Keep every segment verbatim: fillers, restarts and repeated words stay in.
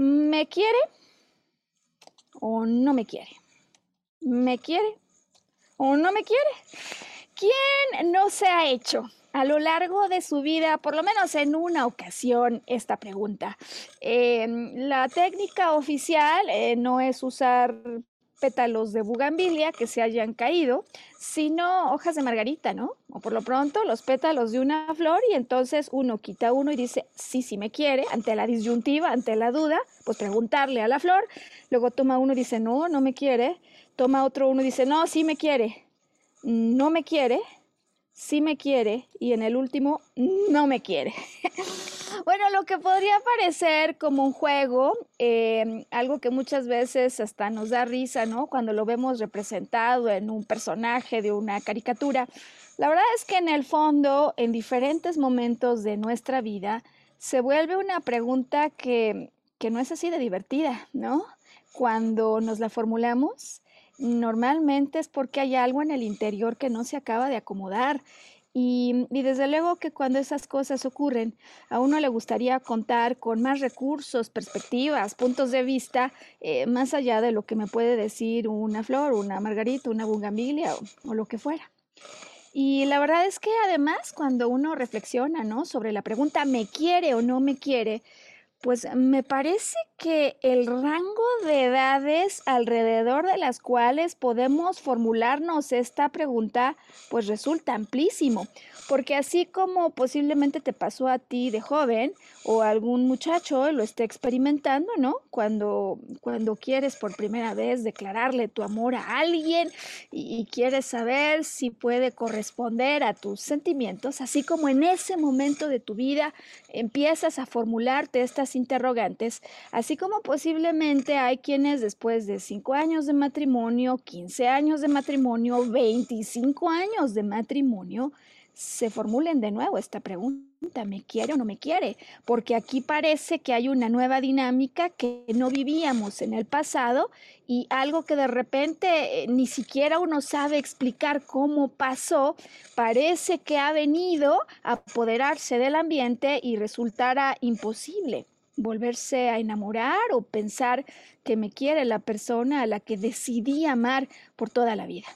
¿Me quiere o no me quiere? ¿Me quiere o no me quiere? ¿Quién no se ha hecho a lo largo de su vida, por lo menos en una ocasión, esta pregunta? Eh, la técnica oficial eh, no es usar pétalos de bugambilia que se hayan caído, sino hojas de margarita, ¿no? O por lo pronto los pétalos de una flor, y entonces uno quita uno y dice, sí, sí me quiere, ante la disyuntiva, ante la duda, pues preguntarle a la flor. Luego toma uno y dice, no, no me quiere. Toma otro uno y dice, no, sí me quiere. No me quiere, sí me quiere, y en el último, no me quiere. Bueno, lo que podría parecer como un juego, eh, algo que muchas veces hasta nos da risa, ¿no? Cuando lo vemos representado en un personaje de una caricatura. La verdad es que en el fondo, en diferentes momentos de nuestra vida, se vuelve una pregunta que, que no es así de divertida, ¿no? Cuando nos la formulamos, normalmente es porque hay algo en el interior que no se acaba de acomodar. Y, y desde luego que cuando esas cosas ocurren, a uno le gustaría contar con más recursos, perspectivas, puntos de vista, eh, más allá de lo que me puede decir una flor, una margarita, una bugambilia o, o lo que fuera. Y la verdad es que además cuando uno reflexiona, ¿no?, sobre la pregunta ¿me quiere o no me quiere?, pues me parece que el rango de edades alrededor de las cuales podemos formularnos esta pregunta, pues resulta amplísimo, porque así como posiblemente te pasó a ti de joven o algún muchacho lo esté experimentando, ¿no? Cuando, cuando quieres por primera vez declararle tu amor a alguien y, y quieres saber si puede corresponder a tus sentimientos, así como en ese momento de tu vida empiezas a formularte estas interrogantes, así como posiblemente hay quienes después de cinco años de matrimonio, quince años de matrimonio, veinticinco años de matrimonio, se formulen de nuevo esta pregunta, ¿me quiere o no me quiere? Porque aquí parece que hay una nueva dinámica que no vivíamos en el pasado y algo que de repente eh, ni siquiera uno sabe explicar cómo pasó, parece que ha venido a apoderarse del ambiente y resultará imposible volverse a enamorar o pensar que me quiere la persona a la que decidí amar por toda la vida.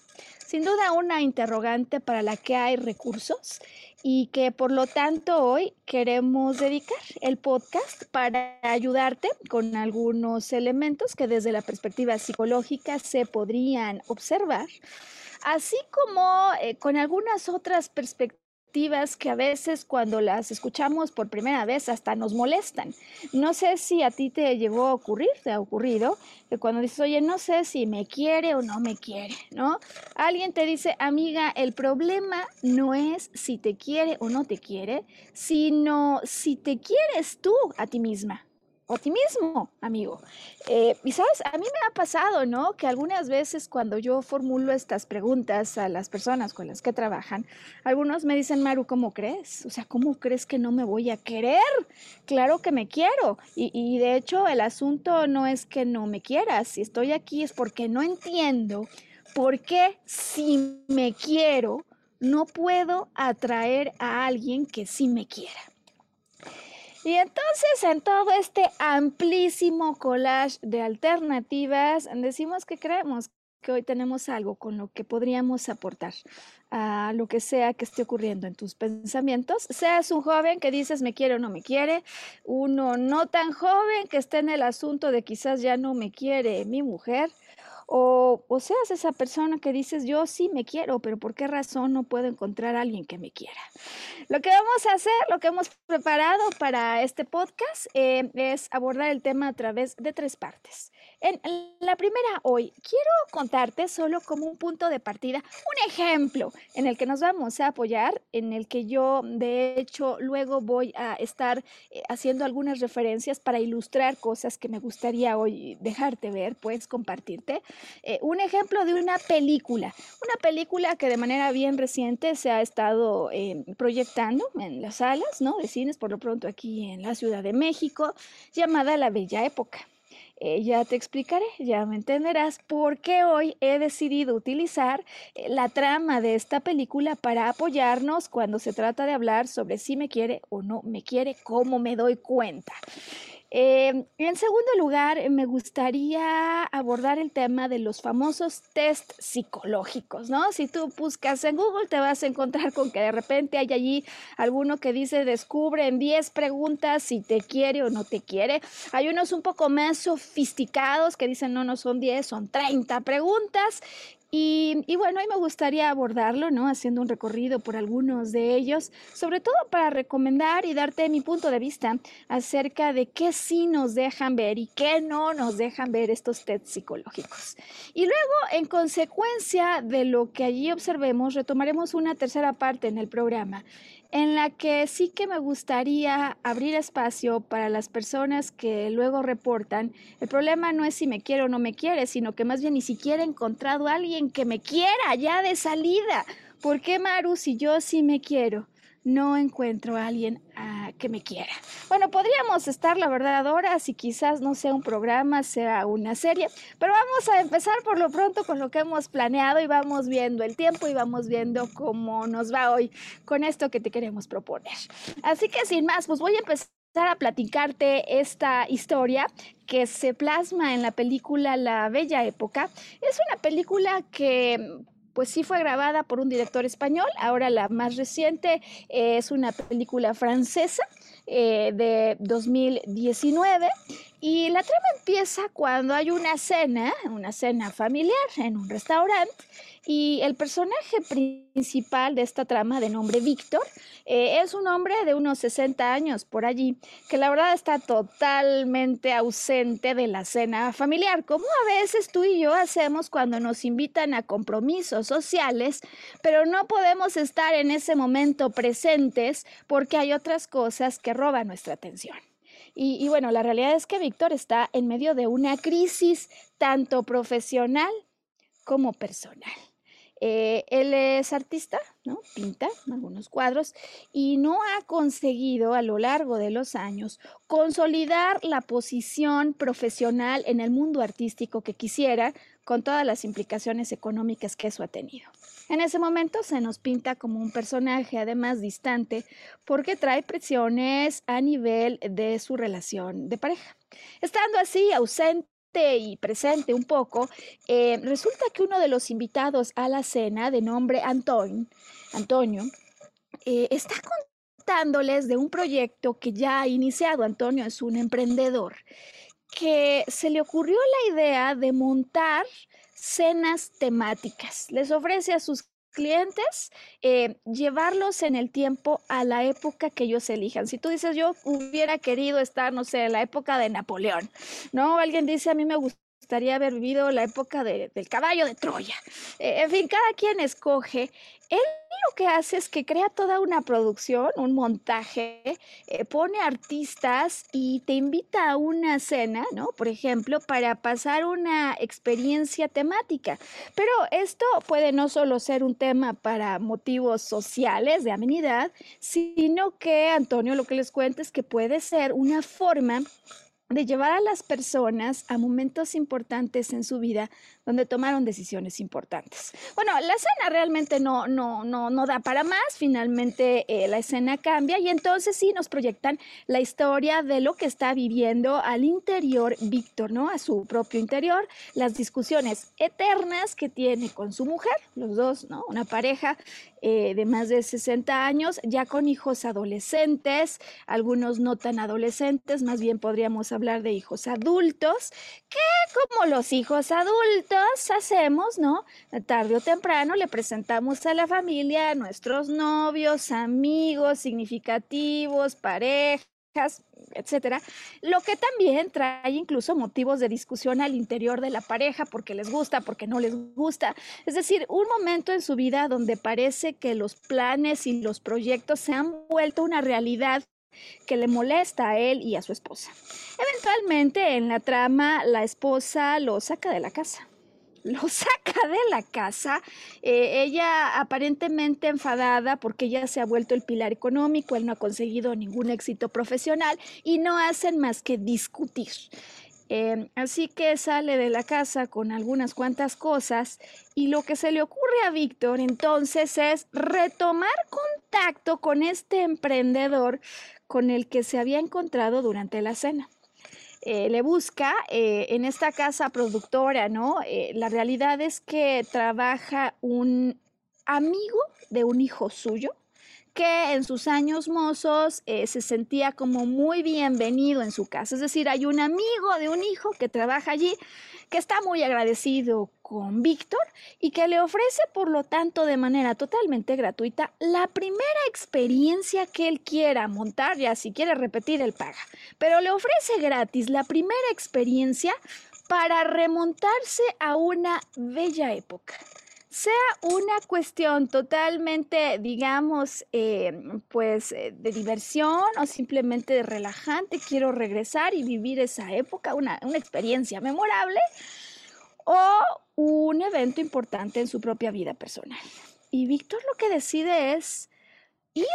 Sin duda una interrogante para la que hay recursos y que por lo tanto hoy queremos dedicar el podcast para ayudarte con algunos elementos que desde la perspectiva psicológica se podrían observar, así como eh, con algunas otras perspectivas que a veces cuando las escuchamos por primera vez hasta nos molestan. No sé si a ti te llegó a ocurrir, te ha ocurrido, que cuando dices, oye, no sé si me quiere o no me quiere, ¿no? Alguien te dice, amiga, el problema no es si te quiere o no te quiere, sino si te quieres tú a ti misma. O ti mismo, amigo. Eh, y sabes, a mí me ha pasado, ¿no?, que algunas veces cuando yo formulo estas preguntas a las personas con las que trabajan, algunos me dicen, Maru, ¿cómo crees? O sea, ¿cómo crees que no me voy a querer? Claro que me quiero. Y, y de hecho, el asunto no es que no me quieras. Si estoy aquí es porque no entiendo por qué si me quiero, no puedo atraer a alguien que sí me quiera. Y entonces, en todo este amplísimo collage de alternativas, decimos que creemos que hoy tenemos algo con lo que podríamos aportar a lo que sea que esté ocurriendo en tus pensamientos. Seas un joven que dices me quiere o no me quiere, uno no tan joven que esté en el asunto de quizás ya no me quiere mi mujer, o, o seas esa persona que dices yo sí me quiero, pero ¿por qué razón no puedo encontrar a alguien que me quiera? Lo que vamos a hacer, lo que hemos preparado para este podcast eh, es abordar el tema a través de tres partes. En la primera hoy, quiero contarte solo como un punto de partida, un ejemplo en el que nos vamos a apoyar, en el que yo de hecho luego voy a estar haciendo algunas referencias para ilustrar cosas que me gustaría hoy dejarte ver, pues compartirte. Eh, un ejemplo de una película, una película que de manera bien reciente se ha estado eh, proyectando en las salas, ¿no?, de cines, por lo pronto aquí en la Ciudad de México, llamada La Bella Época. Eh, ya te explicaré, ya me entenderás por qué hoy he decidido utilizar eh, la trama de esta película para apoyarnos cuando se trata de hablar sobre si me quiere o no me quiere, cómo me doy cuenta. Eh, en segundo lugar, eh, me gustaría abordar el tema de los famosos test psicológicos, ¿no? Si tú buscas en Google te vas a encontrar con que de repente hay allí alguno que dice descubre en diez preguntas si te quiere o no te quiere. Hay unos un poco más sofisticados que dicen no, no son diez, son treinta preguntas. Y, y bueno, hoy me gustaría abordarlo, ¿no?, haciendo un recorrido por algunos de ellos, sobre todo para recomendar y darte mi punto de vista acerca de qué sí nos dejan ver y qué no nos dejan ver estos test psicológicos. Y luego, en consecuencia de lo que allí observemos, retomaremos una tercera parte en el programa, en la que sí que me gustaría abrir espacio para las personas que luego reportan, el problema no es si me quiere o no me quiere, sino que más bien ni siquiera he encontrado a alguien que me quiera ya de salida. ¿Por qué, Maru, si yo sí me quiero, no encuentro a alguien uh, que me quiera? Bueno, podríamos estar, la verdad, horas y quizás no sea un programa, sea una serie, pero vamos a empezar por lo pronto con lo que hemos planeado y vamos viendo el tiempo y vamos viendo cómo nos va hoy con esto que te queremos proponer. Así que sin más, pues voy a empezar a platicarte esta historia que se plasma en la película La Bella Época. Es una película que pues sí fue grabada por un director español. Ahora la más reciente es una película francesa eh, de dos mil diecinueve. Y la trama empieza cuando hay una cena, una cena familiar en un restaurante. Y el personaje principal de esta trama, de nombre Víctor, eh, es un hombre de unos sesenta años por allí, que la verdad está totalmente ausente de la cena familiar, como a veces tú y yo hacemos cuando nos invitan a compromisos sociales, pero no podemos estar en ese momento presentes porque hay otras cosas que roban nuestra atención. Y, y bueno, la realidad es que Víctor está en medio de una crisis tanto profesional como personal. Eh, él es artista, ¿no? Pinta algunos cuadros y no ha conseguido a lo largo de los años consolidar la posición profesional en el mundo artístico que quisiera, con todas las implicaciones económicas que eso ha tenido. En ese momento se nos pinta como un personaje además distante porque trae presiones a nivel de su relación de pareja. Estando así ausente y presente un poco, eh, resulta que uno de los invitados a la cena, de nombre Antonio, Antonio eh, está contándoles de un proyecto que ya ha iniciado. Antonio es un emprendedor que se le ocurrió la idea de montar cenas temáticas. Les ofrece a sus clientes eh, llevarlos en el tiempo a la época que ellos elijan. Si tú dices, yo hubiera querido estar, no sé, en la época de Napoleón, ¿no? Alguien dice, a mí me gustaría haber vivido la época de, del Caballo de Troya. Eh, en fin, cada quien escoge. Él lo que hace es que crea toda una producción, un montaje, eh, pone artistas y te invita a una cena, ¿no? Por ejemplo, para pasar una experiencia temática. Pero esto puede no solo ser un tema para motivos sociales de amenidad, sino que, Antonio, lo que les cuento es que puede ser una forma de llevar a las personas a momentos importantes en su vida donde tomaron decisiones importantes. Bueno, la escena realmente no, no, no, no da para más, finalmente eh, la escena cambia y entonces sí nos proyectan la historia de lo que está viviendo al interior Víctor, ¿no? A su propio interior, las discusiones eternas que tiene con su mujer, los dos, ¿no? Una pareja eh, de más de sesenta años, ya con hijos adolescentes, algunos no tan adolescentes, más bien podríamos hablar hablar de hijos adultos, que como los hijos adultos hacemos, ¿no? Tarde o temprano le presentamos a la familia, a nuestros novios, amigos significativos, parejas, etcétera, lo que también trae incluso motivos de discusión al interior de la pareja, porque les gusta, porque no les gusta, es decir, un momento en su vida donde parece que los planes y los proyectos se han vuelto una realidad que le molesta a él y a su esposa. Eventualmente, en la trama, la esposa lo saca de la casa. Lo saca de la casa, eh, ella aparentemente enfadada porque ella se ha vuelto el pilar económico, él no ha conseguido ningún éxito profesional y no hacen más que discutir. Eh, así que sale de la casa con algunas cuantas cosas y lo que se le ocurre a Víctor entonces es retomar contacto con este emprendedor con el que se había encontrado durante la cena. Eh, le busca eh, en esta casa productora, ¿no? Eh, la realidad es que trabaja un amigo de un hijo suyo, que en sus años mozos eh, se sentía como muy bienvenido en su casa. Es decir, hay un amigo de un hijo que trabaja allí, que está muy agradecido con Víctor y que le ofrece, por lo tanto, de manera totalmente gratuita, la primera experiencia que él quiera montar, ya si quiere repetir, él paga. Pero le ofrece gratis la primera experiencia para remontarse a una bella época. Sea una cuestión totalmente, digamos, eh, pues de diversión o simplemente de relajante, quiero regresar y vivir esa época, una, una experiencia memorable, o un evento importante en su propia vida personal. Y Víctor lo que decide es ir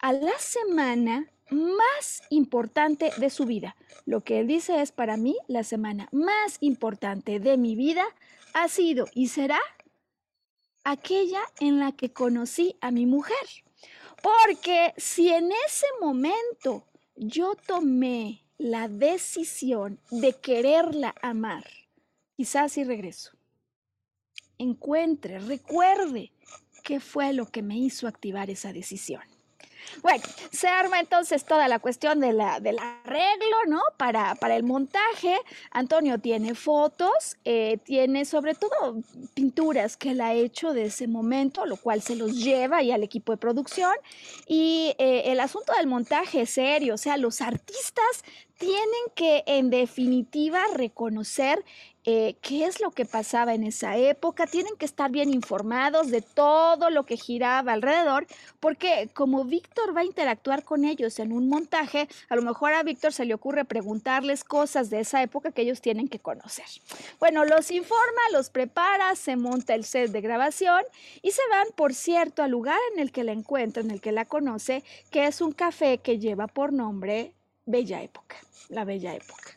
a la semana más importante de su vida. Lo que él dice es, para mí, la semana más importante de mi vida ha sido y será aquella en la que conocí a mi mujer, porque si en ese momento yo tomé la decisión de quererla amar, quizás si regreso, encuentre, recuerde qué fue lo que me hizo activar esa decisión. Bueno, se arma entonces toda la cuestión de la, del arreglo, ¿no? Para, para el montaje. Antonio tiene fotos, eh, tiene sobre todo pinturas que él ha hecho de ese momento, lo cual se los lleva y al equipo de producción. Y eh, el asunto del montaje es serio, o sea, los artistas tienen que, en definitiva, reconocer Eh, qué es lo que pasaba en esa época, tienen que estar bien informados de todo lo que giraba alrededor, porque como Víctor va a interactuar con ellos en un montaje, a lo mejor a Víctor se le ocurre preguntarles cosas de esa época que ellos tienen que conocer. Bueno, los informa, los prepara, se monta el set de grabación y se van, por cierto, al lugar en el que la encuentra, en el que la conoce, que es un café que lleva por nombre Bella Época, La Bella Época.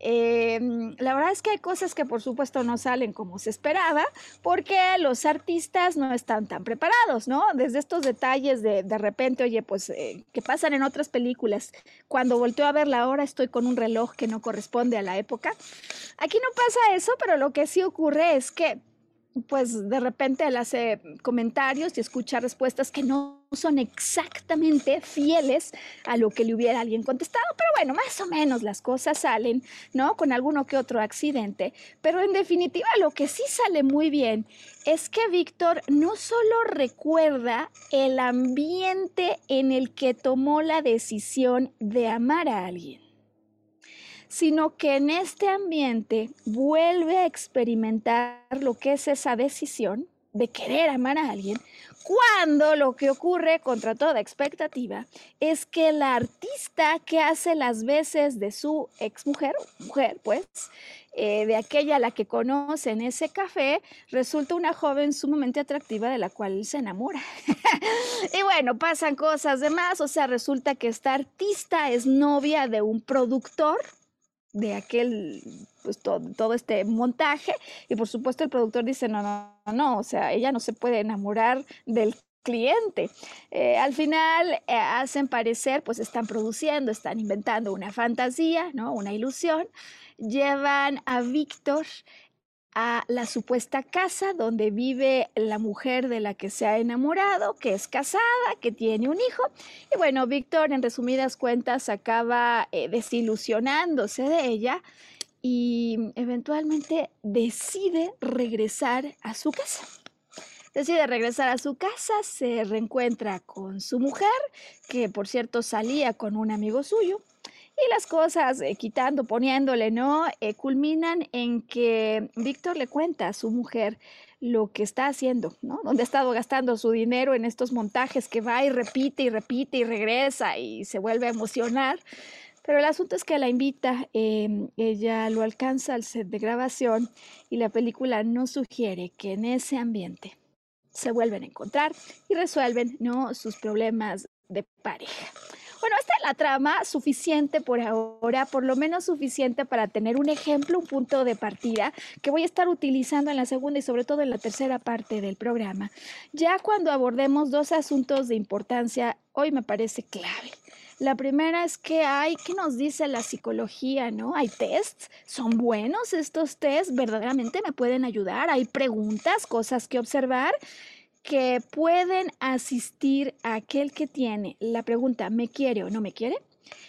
Eh, la verdad es que hay cosas que por supuesto no salen como se esperaba porque los artistas no están tan preparados, ¿no? Desde estos detalles de, de repente, oye, pues eh, que pasan en otras películas, cuando volteo a ver la hora estoy con un reloj que no corresponde a la época. Aquí no pasa eso, pero lo que sí ocurre es que pues de repente él hace comentarios y escucha respuestas que no son exactamente fieles a lo que le hubiera alguien contestado, pero bueno, más o menos las cosas salen, ¿no? Con alguno que otro accidente, pero en definitiva lo que sí sale muy bien es que Víctor no solo recuerda el ambiente en el que tomó la decisión de amar a alguien, sino que en este ambiente vuelve a experimentar lo que es esa decisión de querer amar a alguien, cuando lo que ocurre contra toda expectativa es que la artista que hace las veces de su exmujer, mujer pues, eh, de aquella a la que conoce en ese café, resulta una joven sumamente atractiva de la cual se enamora. Y bueno, pasan cosas demás, o sea, resulta que esta artista es novia de un productor de aquel, pues, todo, todo este montaje, y por supuesto el productor dice, no, no, no, no, o sea, ella no se puede enamorar del cliente. Eh, al final eh, hacen parecer, pues están produciendo, están inventando una fantasía, ¿no? Una ilusión. Llevan a Víctor a la supuesta casa donde vive la mujer de la que se ha enamorado, que es casada, que tiene un hijo. Y bueno, Víctor, en resumidas cuentas, acaba eh, desilusionándose de ella y eventualmente decide regresar a su casa. Decide regresar a su casa, se reencuentra con su mujer, que por cierto salía con un amigo suyo. Y las cosas, eh, quitando, poniéndole, ¿no? Eh, culminan en que Víctor le cuenta a su mujer lo que está haciendo, ¿no? Donde ha estado gastando su dinero en estos montajes que va y repite y repite y regresa y se vuelve a emocionar. Pero el asunto es que la invita, eh, ella lo alcanza al set de grabación y la película nos sugiere que en ese ambiente se vuelven a encontrar y resuelven, ¿no? Sus problemas de pareja. Bueno, esta es la trama, suficiente por ahora, por lo menos suficiente para tener un ejemplo, un punto de partida que voy a estar utilizando en la segunda y sobre todo en la tercera parte del programa. Ya cuando abordemos dos asuntos de importancia, hoy me parece clave. La primera es que hay, ¿qué nos dice la psicología, no? Hay tests, ¿son buenos estos tests? ¿Verdaderamente me pueden ayudar? Hay preguntas, cosas que observar, que pueden asistir a aquel que tiene la pregunta, ¿me quiere o no me quiere?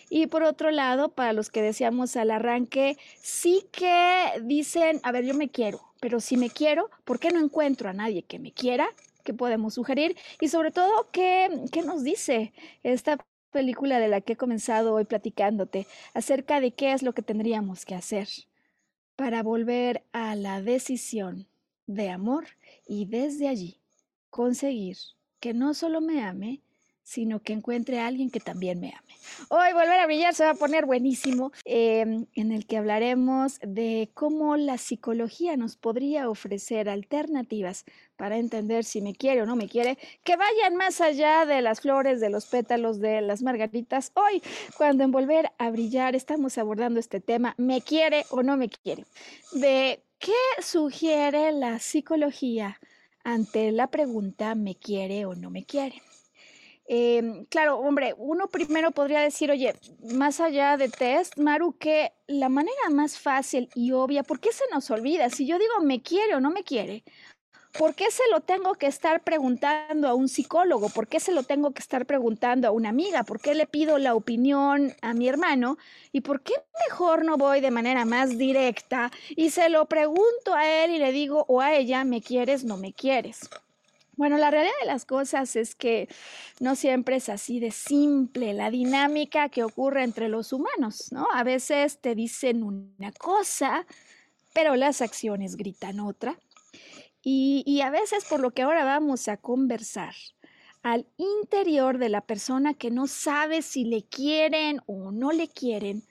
Y por otro lado, para los que decíamos al arranque, sí que dicen, a ver, yo me quiero, pero si me quiero, ¿por qué no encuentro a nadie que me quiera? ¿Qué podemos sugerir? Y sobre todo, ¿qué, qué nos dice esta película de la que he comenzado hoy platicándote acerca de qué es lo que tendríamos que hacer para volver a la decisión de amor y desde allí conseguir que no solo me ame, sino que encuentre a alguien que también me ame? Hoy Volver a Brillar se va a poner buenísimo, eh, en el que hablaremos de cómo la psicología nos podría ofrecer alternativas para entender si me quiere o no me quiere, que vayan más allá de las flores, de los pétalos, de las margaritas. Hoy, cuando en Volver a Brillar estamos abordando este tema, ¿me quiere o no me quiere? De qué sugiere la psicología ante la pregunta, ¿me quiere o no me quiere? Eh, claro, hombre, uno primero podría decir, oye, más allá de test, Maru, que la manera más fácil y obvia, ¿por qué se nos olvida? Si yo digo, ¿me quiere o no me quiere? ¿Por qué se lo tengo que estar preguntando a un psicólogo? ¿Por qué se lo tengo que estar preguntando a una amiga? ¿Por qué le pido la opinión a mi hermano? ¿Y por qué mejor no voy de manera más directa y se lo pregunto a él y le digo, o a ella, ¿me quieres, no me quieres? Bueno, la realidad de las cosas es que no siempre es así de simple la dinámica que ocurre entre los humanos, ¿no? A veces te dicen una cosa, pero las acciones gritan otra. Y, y a veces, por lo que ahora vamos a conversar, al interior de la persona que no sabe si le quieren o no le quieren,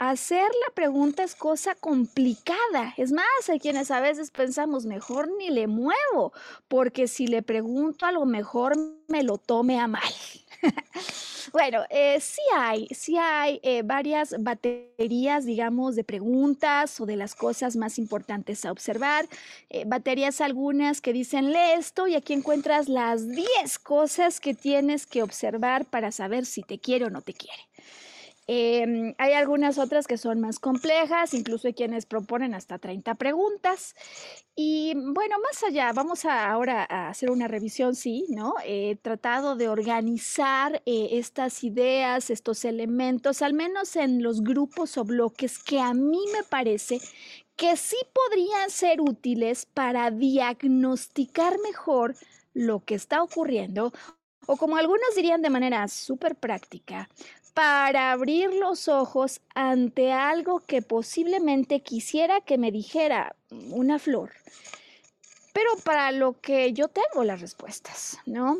hacer la pregunta es cosa complicada. Es más, hay quienes a veces pensamos, mejor ni le muevo, porque si le pregunto a lo mejor me lo tome a mal. Bueno, eh, sí hay, sí hay eh, varias baterías, digamos, de preguntas o de las cosas más importantes a observar. Eh, baterías algunas que dicen, lee esto y aquí encuentras las diez cosas que tienes que observar para saber si te quiere o no te quiere. Eh, hay algunas otras que son más complejas, incluso hay quienes proponen hasta treinta preguntas. Y bueno, más allá, vamos a, ahora a hacer una revisión, sí, ¿no? He eh, tratado de organizar eh, estas ideas, estos elementos, al menos en los grupos o bloques que a mí me parece que sí podrían ser útiles para diagnosticar mejor lo que está ocurriendo, o como algunos dirían de manera súper práctica, para abrir los ojos ante algo que posiblemente quisiera que me dijera una flor, pero para lo que yo tengo las respuestas, ¿no?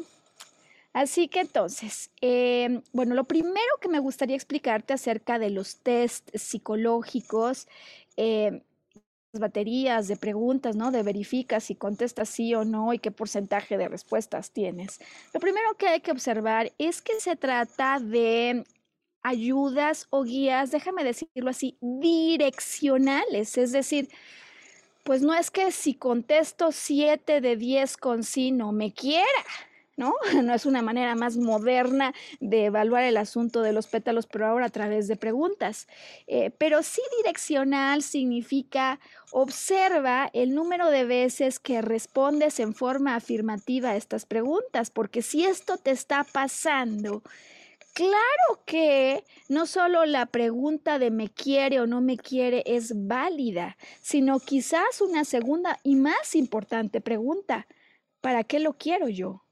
Así que entonces, eh, bueno, lo primero que me gustaría explicarte acerca de los test psicológicos, eh, baterías de preguntas, ¿no? De verificas si contestas sí o no y qué porcentaje de respuestas tienes. Lo primero que hay que observar es que se trata de ayudas o guías, déjame decirlo así, direccionales. Es decir, pues no es que si contesto siete de diez con sí no me quiera, ¿no? No es una manera más moderna de evaluar el asunto de los pétalos por ahora a través de preguntas. Eh, pero sí direccional significa observa el número de veces que respondes en forma afirmativa a estas preguntas, porque si esto te está pasando, claro que no solo la pregunta de me quiere o no me quiere es válida, sino quizás una segunda y más importante pregunta, ¿para qué lo quiero yo?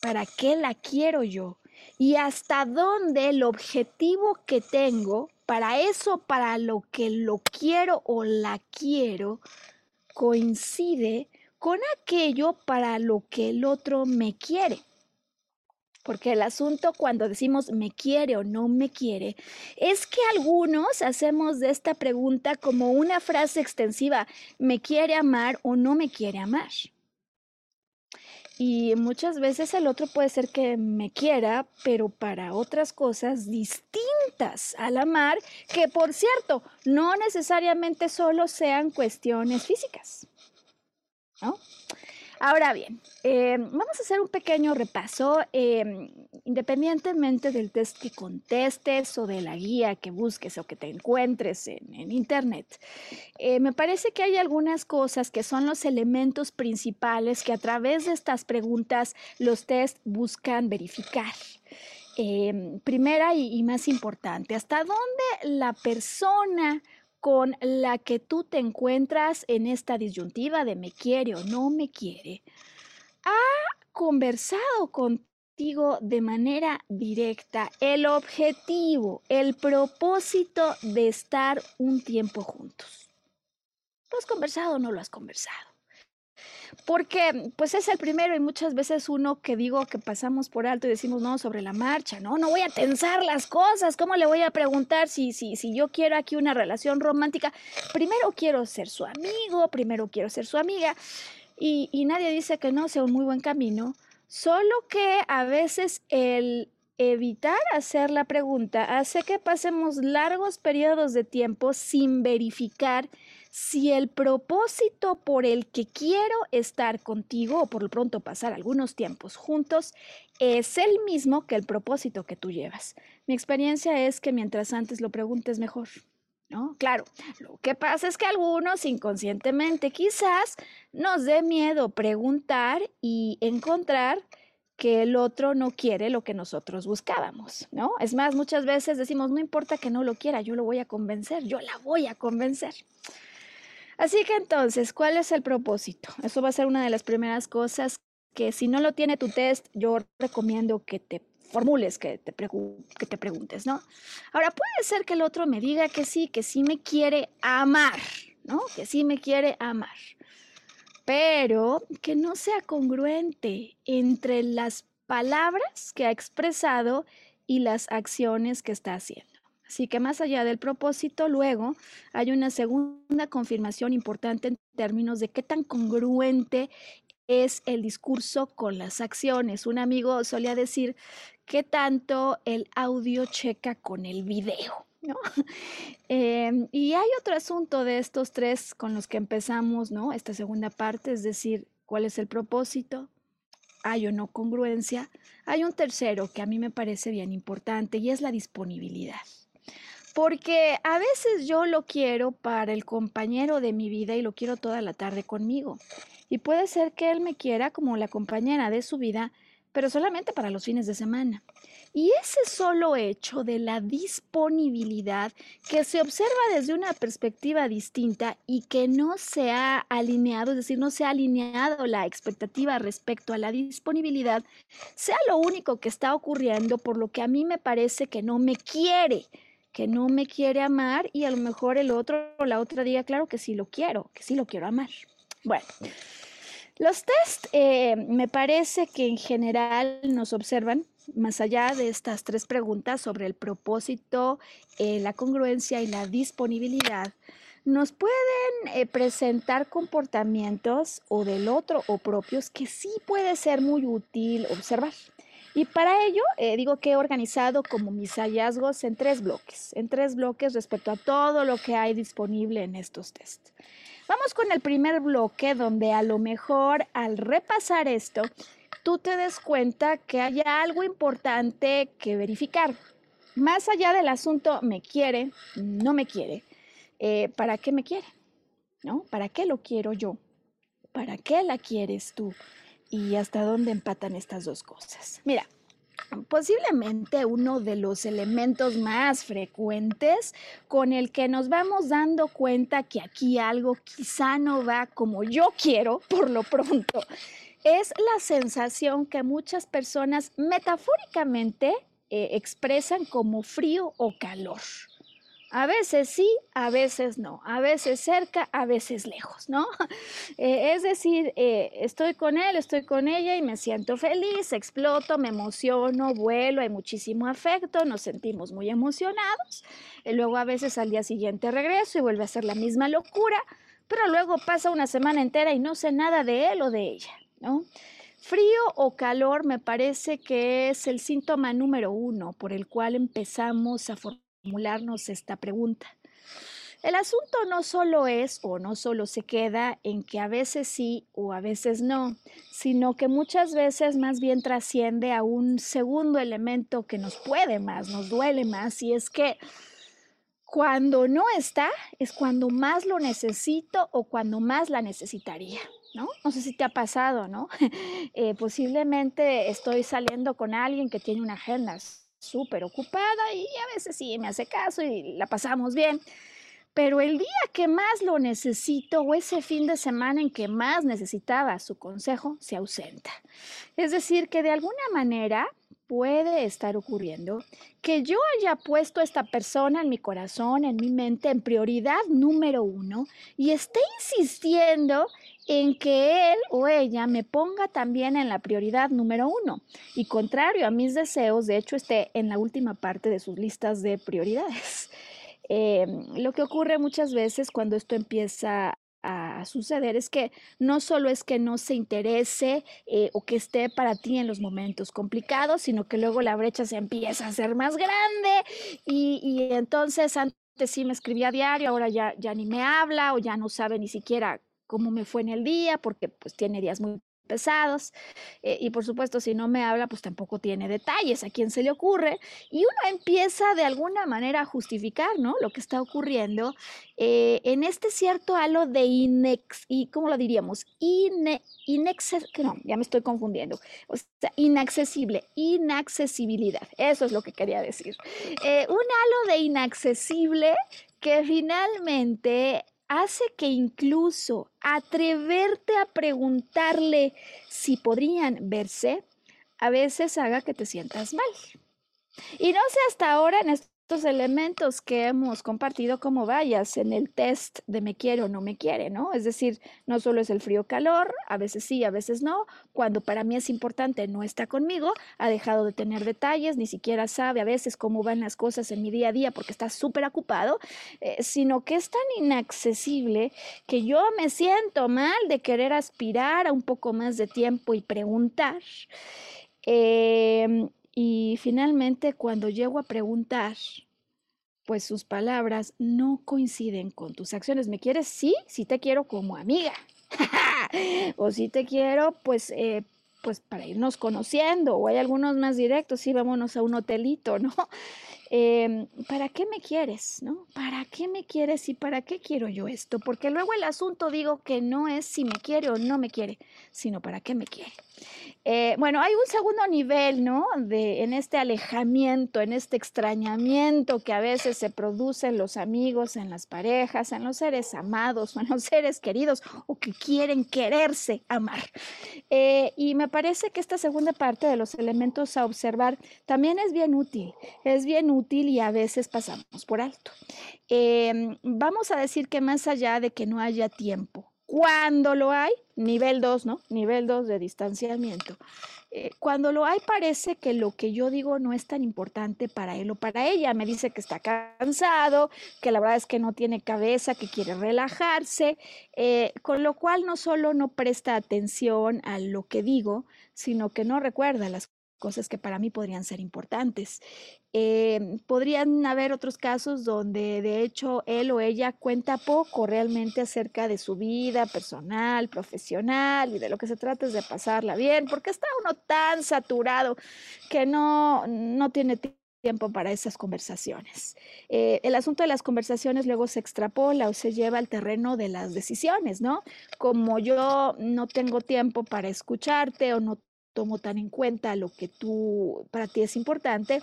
¿Para qué la quiero yo? Y hasta dónde el objetivo que tengo para eso, para lo que lo quiero o la quiero, coincide con aquello para lo que el otro me quiere. Porque el asunto cuando decimos me quiere o no me quiere, es que algunos hacemos de esta pregunta como una frase extensiva, ¿me quiere amar o no me quiere amar? Y muchas veces el otro puede ser que me quiera, pero para otras cosas distintas al amar, que por cierto, no necesariamente solo sean cuestiones físicas, ¿no? Ahora bien, eh, vamos a hacer un pequeño repaso, eh, independientemente del test que contestes o de la guía que busques o que te encuentres en, en internet. Eh, me parece que hay algunas cosas que son los elementos principales que a través de estas preguntas los test buscan verificar. Eh, primera y, y más importante, ¿hasta dónde la persona con la que tú te encuentras en esta disyuntiva de me quiere o no me quiere, ha conversado contigo de manera directa el objetivo, el propósito de estar un tiempo juntos? ¿Lo has conversado o no lo has conversado? Porque pues es el primero y muchas veces uno que digo que pasamos por alto y decimos no, sobre la marcha, no, no voy a tensar las cosas, ¿cómo le voy a preguntar si, si, si yo quiero aquí una relación romántica? Primero quiero ser su amigo, primero quiero ser su amiga y, y nadie dice que no sea un muy buen camino, solo que a veces el evitar hacer la pregunta hace que pasemos largos periodos de tiempo sin verificar si el propósito por el que quiero estar contigo o por lo pronto pasar algunos tiempos juntos es el mismo que el propósito que tú llevas. Mi experiencia es que mientras antes lo preguntes mejor, ¿no? Claro, lo que pasa es que algunos inconscientemente quizás nos dé miedo preguntar y encontrar que el otro no quiere lo que nosotros buscábamos, ¿no? Es más, muchas veces decimos, no importa que no lo quiera, yo lo voy a convencer, yo la voy a convencer. Así que entonces, ¿cuál es el propósito? Eso va a ser una de las primeras cosas que si no lo tiene tu test, yo recomiendo que te formules, que te, pregu- que te preguntes, ¿no? Ahora, puede ser que el otro me diga que sí, que sí me quiere amar, ¿no? Que sí me quiere amar, pero que no sea congruente entre las palabras que ha expresado y las acciones que está haciendo. Así que más allá del propósito, luego hay una segunda confirmación importante en términos de qué tan congruente es el discurso con las acciones. Un amigo solía decir qué tanto el audio checa con el video, ¿no? Eh, y hay otro asunto de estos tres con los que empezamos, ¿no? Esta segunda parte, es decir, ¿cuál es el propósito? ¿Hay o no congruencia? Hay un tercero que a mí me parece bien importante y es la disponibilidad. Porque a veces yo lo quiero para el compañero de mi vida y lo quiero toda la tarde conmigo. Y puede ser que él me quiera como la compañera de su vida, pero solamente para los fines de semana. Y ese solo hecho de la disponibilidad que se observa desde una perspectiva distinta y que no se ha alineado, es decir, no se ha alineado la expectativa respecto a la disponibilidad, sea lo único que está ocurriendo, por lo que a mí me parece que no me quiere, que no me quiere amar y a lo mejor el otro o la otra diga, claro que sí lo quiero, que sí lo quiero amar. Bueno, los test eh, me parece que en general nos observan, más allá de estas tres preguntas sobre el propósito, eh, la congruencia y la disponibilidad, nos pueden eh, presentar comportamientos o del otro o propios que sí puede ser muy útil observar. Y para ello, eh, digo que he organizado como mis hallazgos en tres bloques, en tres bloques respecto a todo lo que hay disponible en estos tests. Vamos con el primer bloque, donde a lo mejor al repasar esto, tú te des cuenta que hay algo importante que verificar. Más allá del asunto, ¿me quiere? ¿No me quiere? Eh, ¿Para qué me quiere? ¿No? ¿Para qué lo quiero yo? ¿Para qué la quieres tú? ¿Y hasta dónde empatan estas dos cosas? Mira, posiblemente uno de los elementos más frecuentes con el que nos vamos dando cuenta que aquí algo quizá no va como yo quiero, por lo pronto, es la sensación que muchas personas metafóricamente eh, expresan como frío o calor. A veces sí, a veces no, a veces cerca, a veces lejos, ¿no? Eh, es decir, eh, estoy con él, estoy con ella y me siento feliz, exploto, me emociono, vuelo, hay muchísimo afecto, nos sentimos muy emocionados. Eh, luego a veces al día siguiente regreso y vuelve a ser la misma locura, pero luego pasa una semana entera y no sé nada de él o de ella, ¿no? Frío o calor me parece que es el síntoma número uno por el cual empezamos a formar formularnos esta pregunta. El asunto no solo es o no solo se queda en que a veces sí o a veces no, sino que muchas veces más bien trasciende a un segundo elemento que nos puede más, nos duele más, y es que cuando no está es cuando más lo necesito o cuando más la necesitaría, ¿no? No sé si te ha pasado, ¿no? Eh, posiblemente estoy saliendo con alguien que tiene una agenda súper ocupada y a veces sí me hace caso y la pasamos bien, pero el día que más lo necesito o ese fin de semana en que más necesitaba su consejo se ausenta. Es decir, que de alguna manera puede estar ocurriendo que yo haya puesto a esta persona en mi corazón, en mi mente, en prioridad número uno y esté insistiendo en que él o ella me ponga también en la prioridad número uno y contrario a mis deseos, de hecho, esté en la última parte de sus listas de prioridades. Eh, lo que ocurre muchas veces cuando esto empieza a suceder es que no solo es que no se interese eh, o que esté para ti en los momentos complicados, sino que luego la brecha se empieza a hacer más grande y, y entonces antes sí me escribía a diario, ahora ya, ya ni me habla o ya no sabe ni siquiera cómo me fue en el día, porque pues tiene días muy pesados, eh, y por supuesto si no me habla, pues tampoco tiene detalles, a quién se le ocurre, y uno empieza de alguna manera a justificar, ¿no?, lo que está ocurriendo eh, en este cierto halo de inex, y ¿cómo lo diríamos?, Ine, inex, no, ya me estoy confundiendo, o sea, inaccesible, inaccesibilidad, eso es lo que quería decir, eh, un halo de inaccesible que finalmente hace que incluso atreverte a preguntarle si podrían verse, a veces haga que te sientas mal. Y no sé hasta ahora en estos elementos que hemos compartido cómo vayas en el test de me quiere o no me quiere, ¿no? Es decir, no solo es el frío-calor, a veces sí, a veces no. Cuando para mí es importante no está conmigo, ha dejado de tener detalles, ni siquiera sabe a veces cómo van las cosas en mi día a día porque está súper ocupado, eh, sino que es tan inaccesible que yo me siento mal de querer aspirar a un poco más de tiempo y preguntar. Eh, Y finalmente, cuando llego a preguntar, pues sus palabras no coinciden con tus acciones. ¿Me quieres? Sí, sí te quiero como amiga. O sí te quiero, pues, eh, pues para irnos conociendo. O hay algunos más directos, sí, vámonos a un hotelito, ¿no? Eh, ¿Para qué me quieres, no? ¿Para qué me quieres y para qué quiero yo esto? Porque luego el asunto, digo, que no es si me quiere o no me quiere, sino para qué me quiere. Eh, bueno, hay un segundo nivel, ¿no?, de, en este alejamiento, en este extrañamiento que a veces se produce en los amigos, en las parejas, en los seres amados o en los seres queridos o que quieren quererse amar. Eh, y me parece que esta segunda parte de los elementos a observar también es bien útil, es bien útil y a veces pasamos por alto. Eh, vamos a decir que más allá de que no haya tiempo, cuando lo hay, nivel dos, ¿no? Nivel dos de distanciamiento. Eh, cuando lo hay parece que lo que yo digo no es tan importante para él o para ella. Me dice que está cansado, que la verdad es que no tiene cabeza, que quiere relajarse, eh, con lo cual no solo no presta atención a lo que digo, sino que no recuerda las cosas que para mí podrían ser importantes. Eh, podrían haber otros casos donde de hecho él o ella cuenta poco realmente acerca de su vida personal, profesional, y de lo que se trata es de pasarla bien, porque está uno tan saturado que no, no tiene tiempo. tiempo para esas conversaciones. Eh, el asunto de las conversaciones luego se extrapola o se lleva al terreno de las decisiones, ¿no? Como yo no tengo tiempo para escucharte o no tomo tan en cuenta lo que tú, para ti es importante,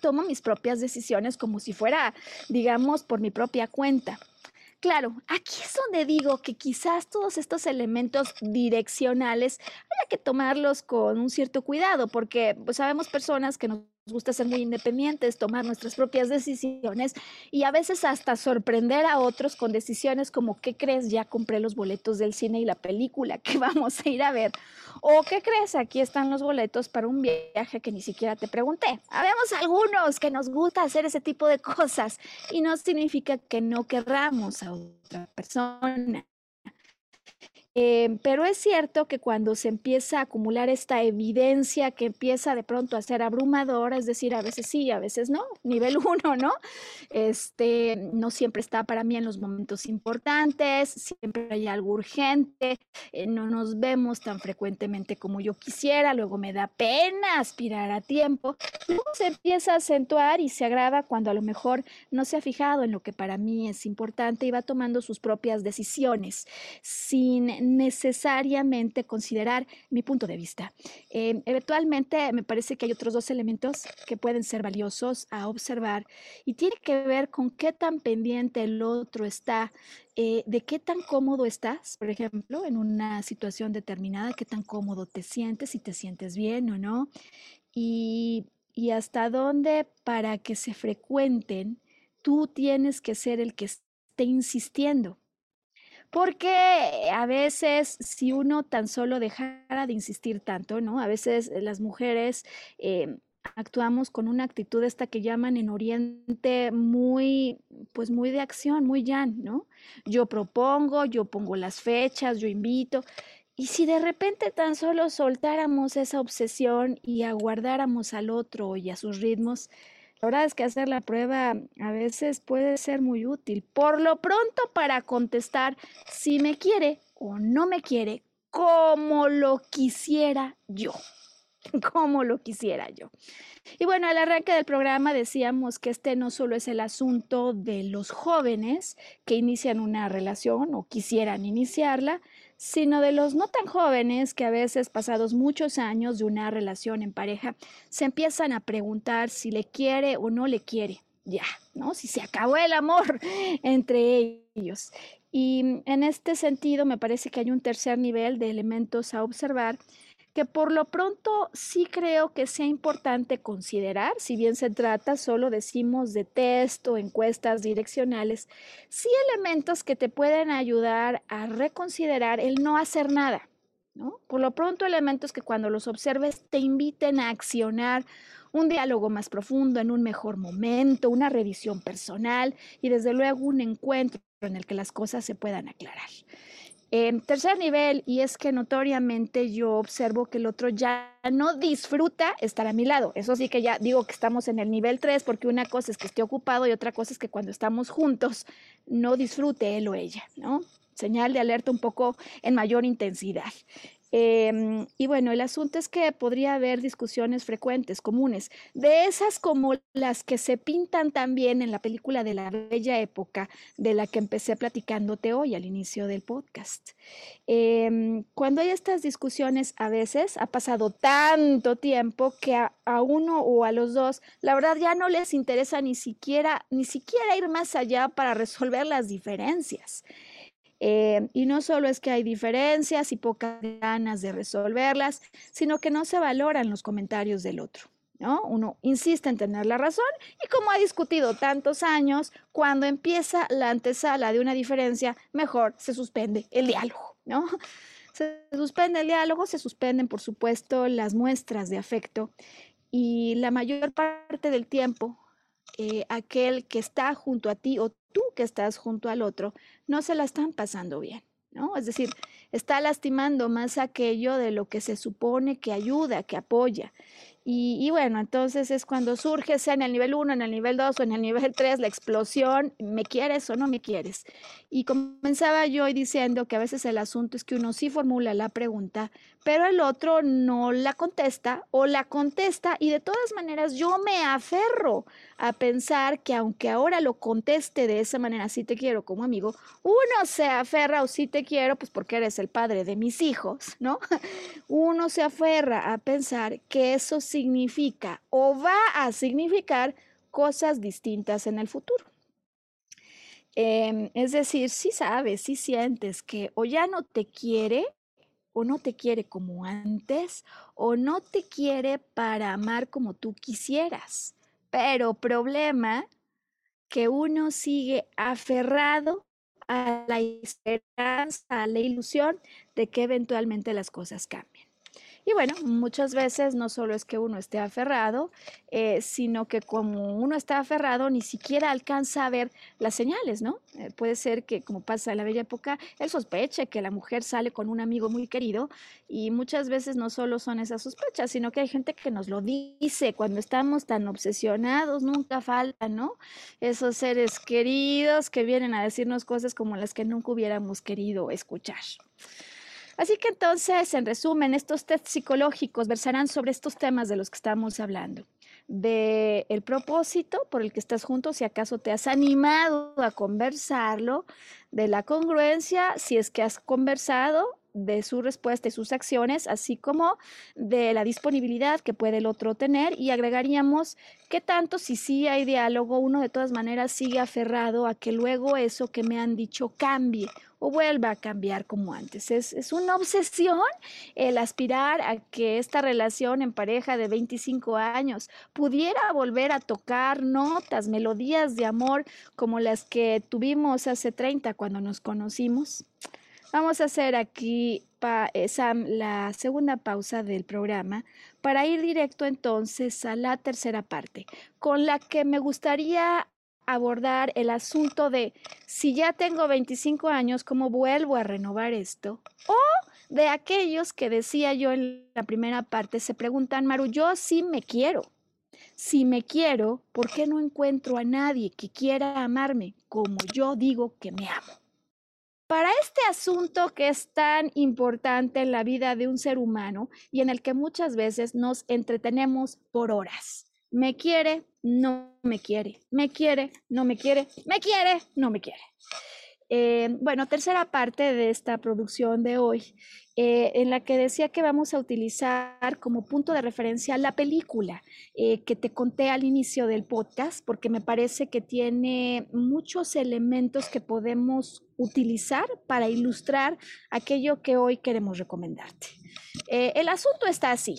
tomo mis propias decisiones como si fuera, digamos, por mi propia cuenta. Claro, aquí es donde digo que quizás todos estos elementos direccionales haya que tomarlos con un cierto cuidado, porque pues, sabemos personas que nos gusta ser muy independientes, tomar nuestras propias decisiones y a veces hasta sorprender a otros con decisiones como ¿qué crees? Ya compré los boletos del cine y la película que vamos a ir a ver. O ¿qué crees? Aquí están los boletos para un viaje que ni siquiera te pregunté. Habemos algunos que nos gusta hacer ese tipo de cosas y no significa que no querramos a otra persona. Eh, pero es cierto que cuando se empieza a acumular esta evidencia que empieza de pronto a ser abrumadora, es decir, a veces sí, a veces no, nivel uno, ¿no? Este, no siempre está para mí en los momentos importantes, siempre hay algo urgente, eh, no nos vemos tan frecuentemente como yo quisiera, luego me da pena aspirar a tiempo, luego se empieza a acentuar y se agrava cuando a lo mejor no se ha fijado en lo que para mí es importante y va tomando sus propias decisiones, sin necesariamente considerar mi punto de vista. Eh, eventualmente me parece que hay otros dos elementos que pueden ser valiosos a observar y tiene que ver con qué tan pendiente el otro está, eh, de qué tan cómodo estás, por ejemplo, en una situación determinada, qué tan cómodo te sientes, si te sientes bien o no, y, y hasta dónde para que se frecuenten tú tienes que ser el que esté insistiendo. Porque a veces si uno tan solo dejara de insistir tanto, ¿no? A veces las mujeres eh, actuamos con una actitud esta que llaman en Oriente muy, pues muy de acción, muy yan, ¿no? Yo propongo, yo pongo las fechas, yo invito. Y si de repente tan solo soltáramos esa obsesión y aguardáramos al otro y a sus ritmos, la verdad es que hacer la prueba a veces puede ser muy útil. Por lo pronto para contestar si me quiere o no me quiere, como lo quisiera yo. Como lo quisiera yo. Y bueno, al arranque del programa decíamos que este no solo es el asunto de los jóvenes que inician una relación o quisieran iniciarla, sino de los no tan jóvenes que a veces pasados muchos años de una relación en pareja se empiezan a preguntar si le quiere o no le quiere, ya, ¿no? Si se acabó el amor entre ellos. Y en este sentido me parece que hay un tercer nivel de elementos a observar que por lo pronto sí creo que sea importante considerar, si bien se trata, solo decimos de test o encuestas direccionales, sí elementos que te pueden ayudar a reconsiderar el no hacer nada, ¿no? Por lo pronto elementos que cuando los observes te inviten a accionar un diálogo más profundo, en un mejor momento, una revisión personal y desde luego un encuentro en el que las cosas se puedan aclarar. Eh, tercer nivel, y es que notoriamente yo observo que el otro ya no disfruta estar a mi lado. Eso sí que ya digo que estamos en el nivel tres, porque una cosa es que esté ocupado y otra cosa es que cuando estamos juntos no disfrute él o ella, ¿no? Señal de alerta un poco en mayor intensidad. Eh, y bueno, el asunto es que podría haber discusiones frecuentes, comunes, de esas como las que se pintan también en la película de La Bella Época, de la que empecé platicándote hoy al inicio del podcast. Eh, cuando hay estas discusiones, a veces ha pasado tanto tiempo que a, a uno o a los dos, la verdad ya no les interesa ni siquiera, ni siquiera ir más allá para resolver las diferencias. Eh, y no solo es que hay diferencias y pocas ganas de resolverlas, sino que no se valoran los comentarios del otro, ¿no? Uno insiste en tener la razón y como ha discutido tantos años, cuando empieza la antesala de una diferencia, mejor se suspende el diálogo, ¿no? Se suspende el diálogo, se suspenden, por supuesto, las muestras de afecto y la mayor parte del tiempo eh, aquel que está junto a ti o tú que estás junto al otro, no se la están pasando bien, ¿no? Es decir, está lastimando más aquello de lo que se supone que ayuda, que apoya. Y, y bueno, entonces es cuando surge, sea en el nivel uno, en el nivel dos o en el nivel tres, la explosión, ¿me quieres o no me quieres? Y comenzaba yo diciendo que a veces el asunto es que uno sí formula la pregunta, pero el otro no la contesta o la contesta, y de todas maneras yo me aferro a pensar que aunque ahora lo conteste de esa manera, sí te quiero como amigo, uno se aferra o sí te quiero, pues porque eres el padre de mis hijos, ¿no? Uno se aferra a pensar que eso sí significa o va a significar cosas distintas en el futuro. Eh, es decir, si sabes, si sientes que o ya no te quiere o no te quiere como antes o no te quiere para amar como tú quisieras, pero problema que uno sigue aferrado a la esperanza, a la ilusión de que eventualmente las cosas cambien. Y bueno, muchas veces no solo es que uno esté aferrado, eh, sino que como uno está aferrado ni siquiera alcanza a ver las señales, ¿no? Eh, puede ser que, como pasa en La Bella Época, él sospeche que la mujer sale con un amigo muy querido y muchas veces no solo son esas sospechas, sino que hay gente que nos lo dice cuando estamos tan obsesionados, nunca faltan, ¿no? Esos seres queridos que vienen a decirnos cosas como las que nunca hubiéramos querido escuchar. Así que entonces, en resumen, estos tests psicológicos versarán sobre estos temas de los que estamos hablando. De el propósito por el que estás junto, si acaso te has animado a conversarlo, de la congruencia, si es que has conversado, de su respuesta y sus acciones, así como de la disponibilidad que puede el otro tener, y agregaríamos que tanto si sí hay diálogo, uno de todas maneras sigue aferrado a que luego eso que me han dicho cambie o vuelva a cambiar como antes. Es, es una obsesión el aspirar a que esta relación en pareja de veinticinco años pudiera volver a tocar notas, melodías de amor como las que tuvimos hace treinta cuando nos conocimos. Vamos a hacer aquí, Sam, la segunda pausa del programa para ir directo entonces a la tercera parte, con la que me gustaría abordar el asunto de si ya tengo veinticinco años, ¿cómo vuelvo a renovar esto? O de aquellos que decía yo en la primera parte, se preguntan, Maru, yo sí me quiero. Si me quiero, ¿por qué no encuentro a nadie que quiera amarme como yo digo que me amo? Para este asunto que es tan importante en la vida de un ser humano y en el que muchas veces nos entretenemos por horas. Me quiere, no me quiere. Me quiere, no me quiere. Me quiere, no me quiere. Eh, bueno, tercera parte de esta producción de hoy, eh, en la que decía que vamos a utilizar como punto de referencia la película eh, que te conté al inicio del podcast, porque me parece que tiene muchos elementos que podemos utilizar para ilustrar aquello que hoy queremos recomendarte. Eh, el asunto está así.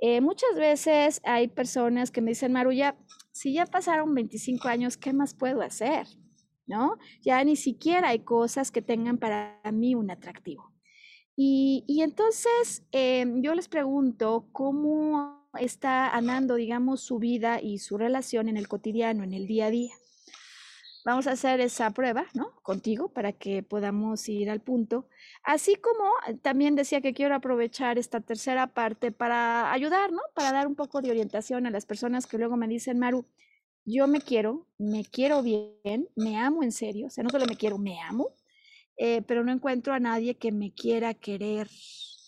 Eh, muchas veces hay personas que me dicen, Maru, ya, si ya pasaron veinticinco años, ¿qué más puedo hacer? ¿No? Ya ni siquiera hay cosas que tengan para mí un atractivo. Y, y entonces eh, yo les pregunto cómo está andando, digamos, su vida y su relación en el cotidiano, en el día a día. Vamos a hacer esa prueba, ¿no? Contigo para que podamos ir al punto. Así como también decía que quiero aprovechar esta tercera parte para ayudar, ¿no? Para dar un poco de orientación a las personas que luego me dicen, Maru, yo me quiero, me quiero bien, me amo en serio, o sea, no solo me quiero, me amo, eh, pero no encuentro a nadie que me quiera querer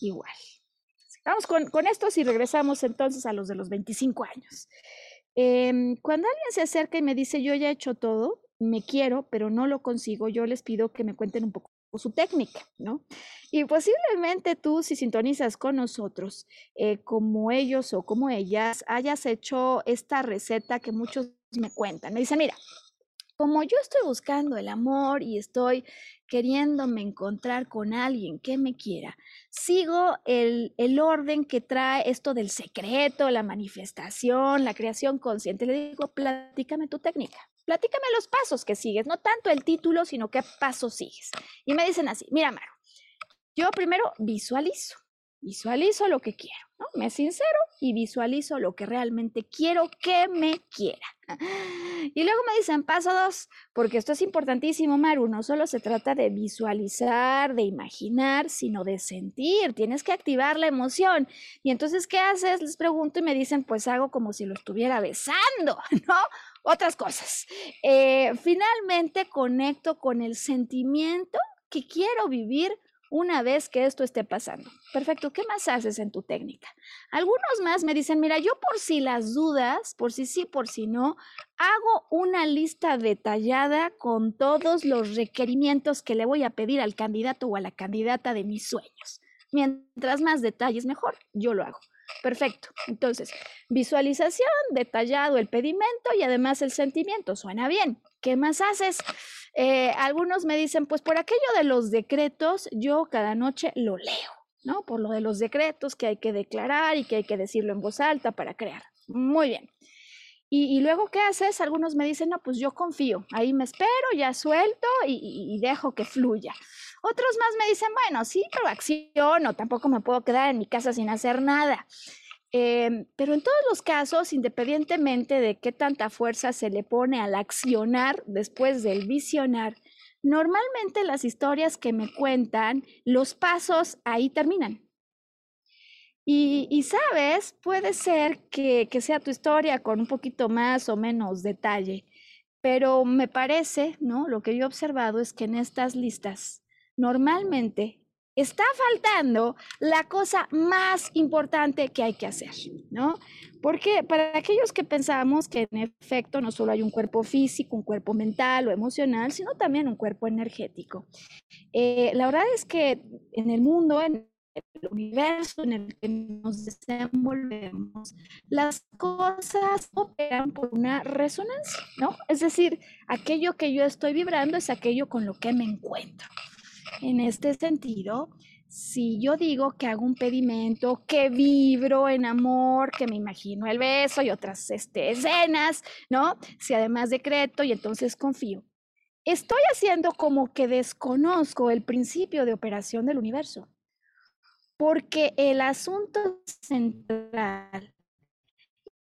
igual. Vamos con, con estos y regresamos entonces a los de los veinticinco años. Eh, cuando alguien se acerca y me dice, yo ya he hecho todo, me quiero, pero no lo consigo, yo les pido que me cuenten un poco su técnica, ¿no? Y posiblemente tú, si sintonizas con nosotros, eh, como ellos o como ellas, hayas hecho esta receta que muchos me cuentan. Me dicen, mira, como yo estoy buscando el amor y estoy queriéndome encontrar con alguien que me quiera, sigo el, el orden que trae esto del secreto, la manifestación, la creación consciente. Le digo, platícame tu técnica. Platícame los pasos que sigues, no tanto el título, sino qué pasos sigues. Y me dicen así, mira, Maru, yo primero visualizo, Visualizo lo que quiero, ¿no? Me sincero y visualizo lo que realmente quiero que me quiera. Y luego me dicen paso dos, porque esto es importantísimo, Maru, no solo se trata de visualizar, de imaginar, sino de sentir, tienes que activar la emoción. Y entonces, ¿qué haces? Les pregunto y me dicen, pues hago como si lo estuviera besando, ¿no? Otras cosas. Eh, finalmente conecto con el sentimiento que quiero vivir una vez que esto esté pasando. Perfecto, ¿qué más haces en tu técnica? Algunos más me dicen, mira, yo por si las dudas, por si sí, por si no, hago una lista detallada con todos los requerimientos que le voy a pedir al candidato o a la candidata de mis sueños. Mientras más detalles mejor, yo lo hago. Perfecto, entonces, visualización, detallado el pedimento y además el sentimiento, suena bien. ¿Qué más haces? Eh, algunos me dicen, pues por aquello de los decretos, yo cada noche lo leo, ¿no? Por lo de los decretos que hay que declarar y que hay que decirlo en voz alta para crear. Muy bien. Y, y luego, ¿qué haces? Algunos me dicen, no, pues yo confío, ahí me espero, ya suelto y, y, y dejo que fluya. Otros más me dicen, bueno, sí, pero acciono, tampoco me puedo quedar en mi casa sin hacer nada. Eh, pero en todos los casos, independientemente de qué tanta fuerza se le pone al accionar después del visionar, normalmente las historias que me cuentan, los pasos ahí terminan. Y, y sabes, puede ser que, que sea tu historia con un poquito más o menos detalle, pero me parece, ¿no? Lo que yo he observado es que en estas listas normalmente está faltando la cosa más importante que hay que hacer, ¿no? Porque para aquellos que pensamos que en efecto no solo hay un cuerpo físico, un cuerpo mental o emocional, sino también un cuerpo energético. Eh, la verdad es que en el mundo, en el universo en el que nos desenvolvemos, las cosas operan por una resonancia, ¿no? Es decir, aquello que yo estoy vibrando es aquello con lo que me encuentro. En este sentido, si yo digo que hago un pedimento, que vibro en amor, que me imagino el beso y otras este, escenas, ¿no? Si además decreto y entonces confío, estoy haciendo como que desconozco el principio de operación del universo. Porque el asunto central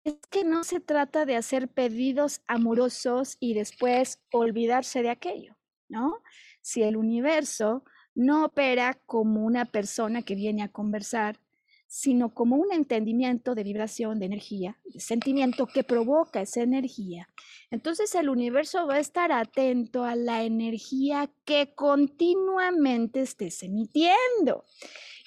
es que no se trata de hacer pedidos amorosos y después olvidarse de aquello, ¿no? Si el universo no opera como una persona que viene a conversar, sino como un entendimiento de vibración, de energía, de sentimiento que provoca esa energía. Entonces el universo va a estar atento a la energía que continuamente estés emitiendo.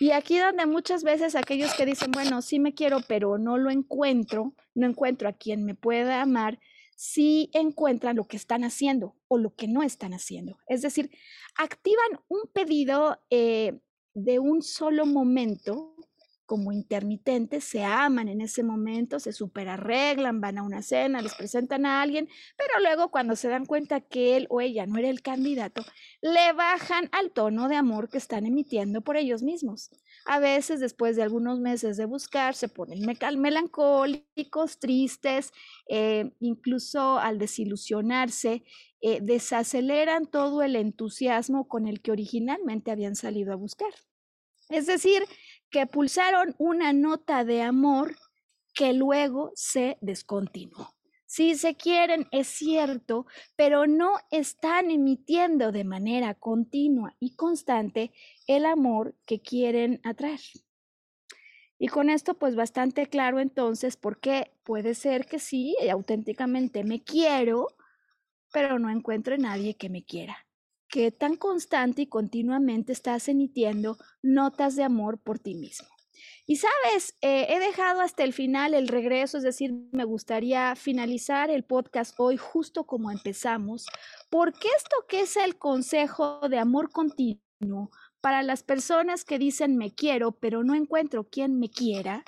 Y aquí donde muchas veces aquellos que dicen, bueno, sí me quiero, pero no lo encuentro, no encuentro a quien me pueda amar, sí encuentran lo que están haciendo o lo que no están haciendo. Es decir, activan un pedido eh, de un solo momento, como intermitentes, se aman en ese momento, se superarreglan, van a una cena, les presentan a alguien, pero luego cuando se dan cuenta que él o ella no era el candidato, le bajan al tono de amor que están emitiendo por ellos mismos. A veces, después de algunos meses de buscar, se ponen melancólicos, tristes, eh, incluso al desilusionarse, eh, desaceleran todo el entusiasmo con el que originalmente habían salido a buscar. Es decir, que pulsaron una nota de amor que luego se descontinuó. Sí se quieren, es cierto, pero no están emitiendo de manera continua y constante el amor que quieren atraer. Y con esto pues bastante claro entonces por qué puede ser que sí, auténticamente me quiero, pero no encuentro a nadie que me quiera. Que tan constante y continuamente estás emitiendo notas de amor por ti mismo. Y sabes, eh, he dejado hasta el final el regreso, es decir, me gustaría finalizar el podcast hoy justo como empezamos, porque esto que es el consejo de amor continuo para las personas que dicen me quiero, pero no encuentro quien me quiera,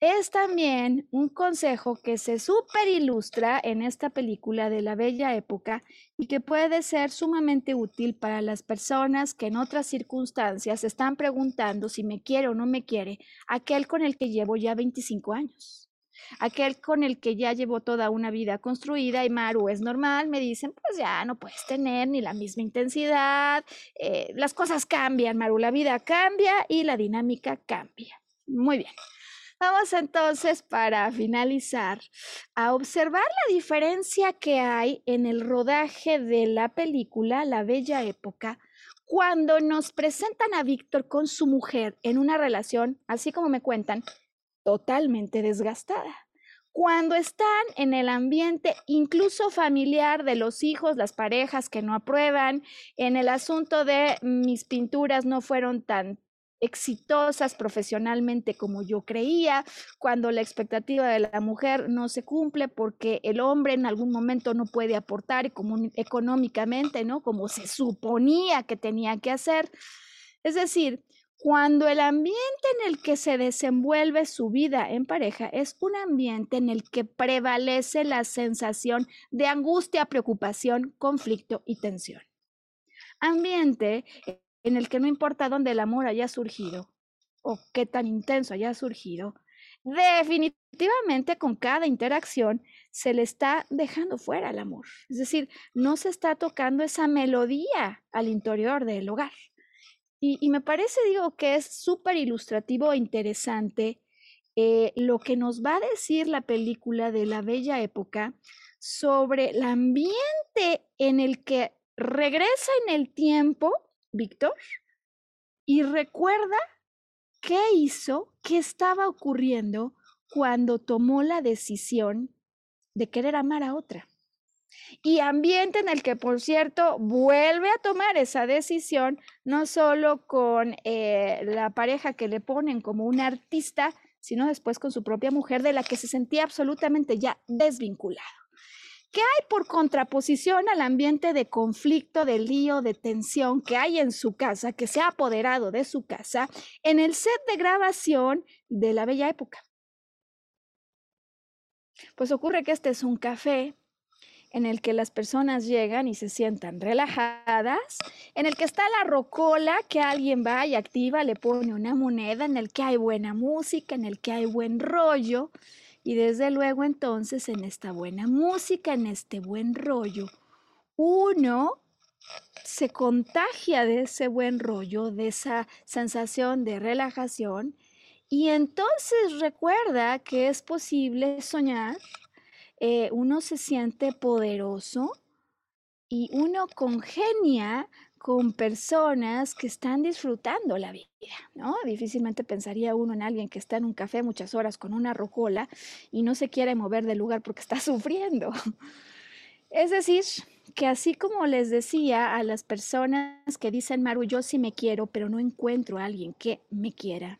es también un consejo que se súper ilustra en esta película de La Bella Época y que puede ser sumamente útil para las personas que en otras circunstancias están preguntando si me quiere o no me quiere aquel con el que llevo ya veinticinco años. Aquel con el que ya llevo toda una vida construida y Maru es normal, me dicen, pues ya no puedes tener ni la misma intensidad, eh, las cosas cambian, Maru, la vida cambia y la dinámica cambia. Muy bien. Vamos entonces, para finalizar, a observar la diferencia que hay en el rodaje de la película La Bella Época, cuando nos presentan a Víctor con su mujer en una relación, así como me cuentan, totalmente desgastada. Cuando están en el ambiente incluso familiar de los hijos, las parejas que no aprueban, en el asunto de mis pinturas no fueron tan exitosas profesionalmente como yo creía, cuando la expectativa de la mujer no se cumple porque el hombre en algún momento no puede aportar económicamente, ¿no? Como se suponía que tenía que hacer. Es decir, cuando el ambiente en el que se desenvuelve su vida en pareja es un ambiente en el que prevalece la sensación de angustia, preocupación, conflicto y tensión. Ambiente en el que no importa dónde el amor haya surgido o qué tan intenso haya surgido, definitivamente con cada interacción se le está dejando fuera el amor. Es decir, no se está tocando esa melodía al interior del hogar. Y, y me parece, digo, que es súper ilustrativo e interesante eh, lo que nos va a decir la película de La Bella Época sobre el ambiente en el que regresa en el tiempo Víctor y recuerda qué hizo, qué estaba ocurriendo cuando tomó la decisión de querer amar a otra. Y ambiente en el que, por cierto, vuelve a tomar esa decisión, no solo con eh, la pareja que le ponen como un artista, sino después con su propia mujer, de la que se sentía absolutamente ya desvinculado. ¿Qué hay por contraposición al ambiente de conflicto, de lío, de tensión que hay en su casa, que se ha apoderado de su casa, en el set de grabación de La Bella Época? Pues ocurre que este es un café en el que las personas llegan y se sientan relajadas, en el que está la rocola que alguien va y activa, le pone una moneda, en el que hay buena música, en el que hay buen rollo. Y desde luego entonces en esta buena música, en este buen rollo, uno se contagia de ese buen rollo, de esa sensación de relajación, y entonces recuerda que es posible soñar. Eh, uno se siente poderoso y uno congenia con personas que están disfrutando la vida, ¿no? Difícilmente pensaría uno en alguien que está en un café muchas horas con una rocola y no se quiere mover del lugar porque está sufriendo. Es decir, que así como les decía a las personas que dicen, Maru, yo sí me quiero, pero no encuentro a alguien que me quiera.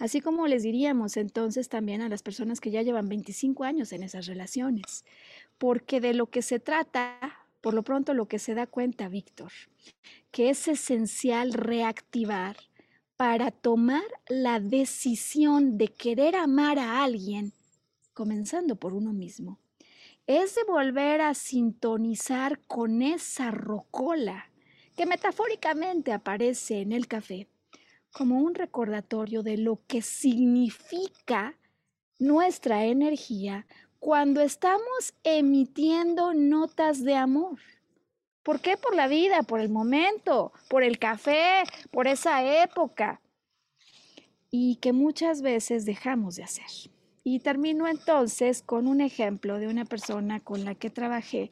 Así como les diríamos entonces también a las personas que ya llevan veinticinco años en esas relaciones, porque de lo que se trata, por lo pronto lo que se da cuenta Víctor, que es esencial reactivar para tomar la decisión de querer amar a alguien, comenzando por uno mismo, es de volver a sintonizar con esa rocola que metafóricamente aparece en el café, como un recordatorio de lo que significa nuestra energía cuando estamos emitiendo notas de amor. ¿Por qué? Por la vida, por el momento, por el café, por esa época. Y que muchas veces dejamos de hacer. Y termino entonces con un ejemplo de una persona con la que trabajé,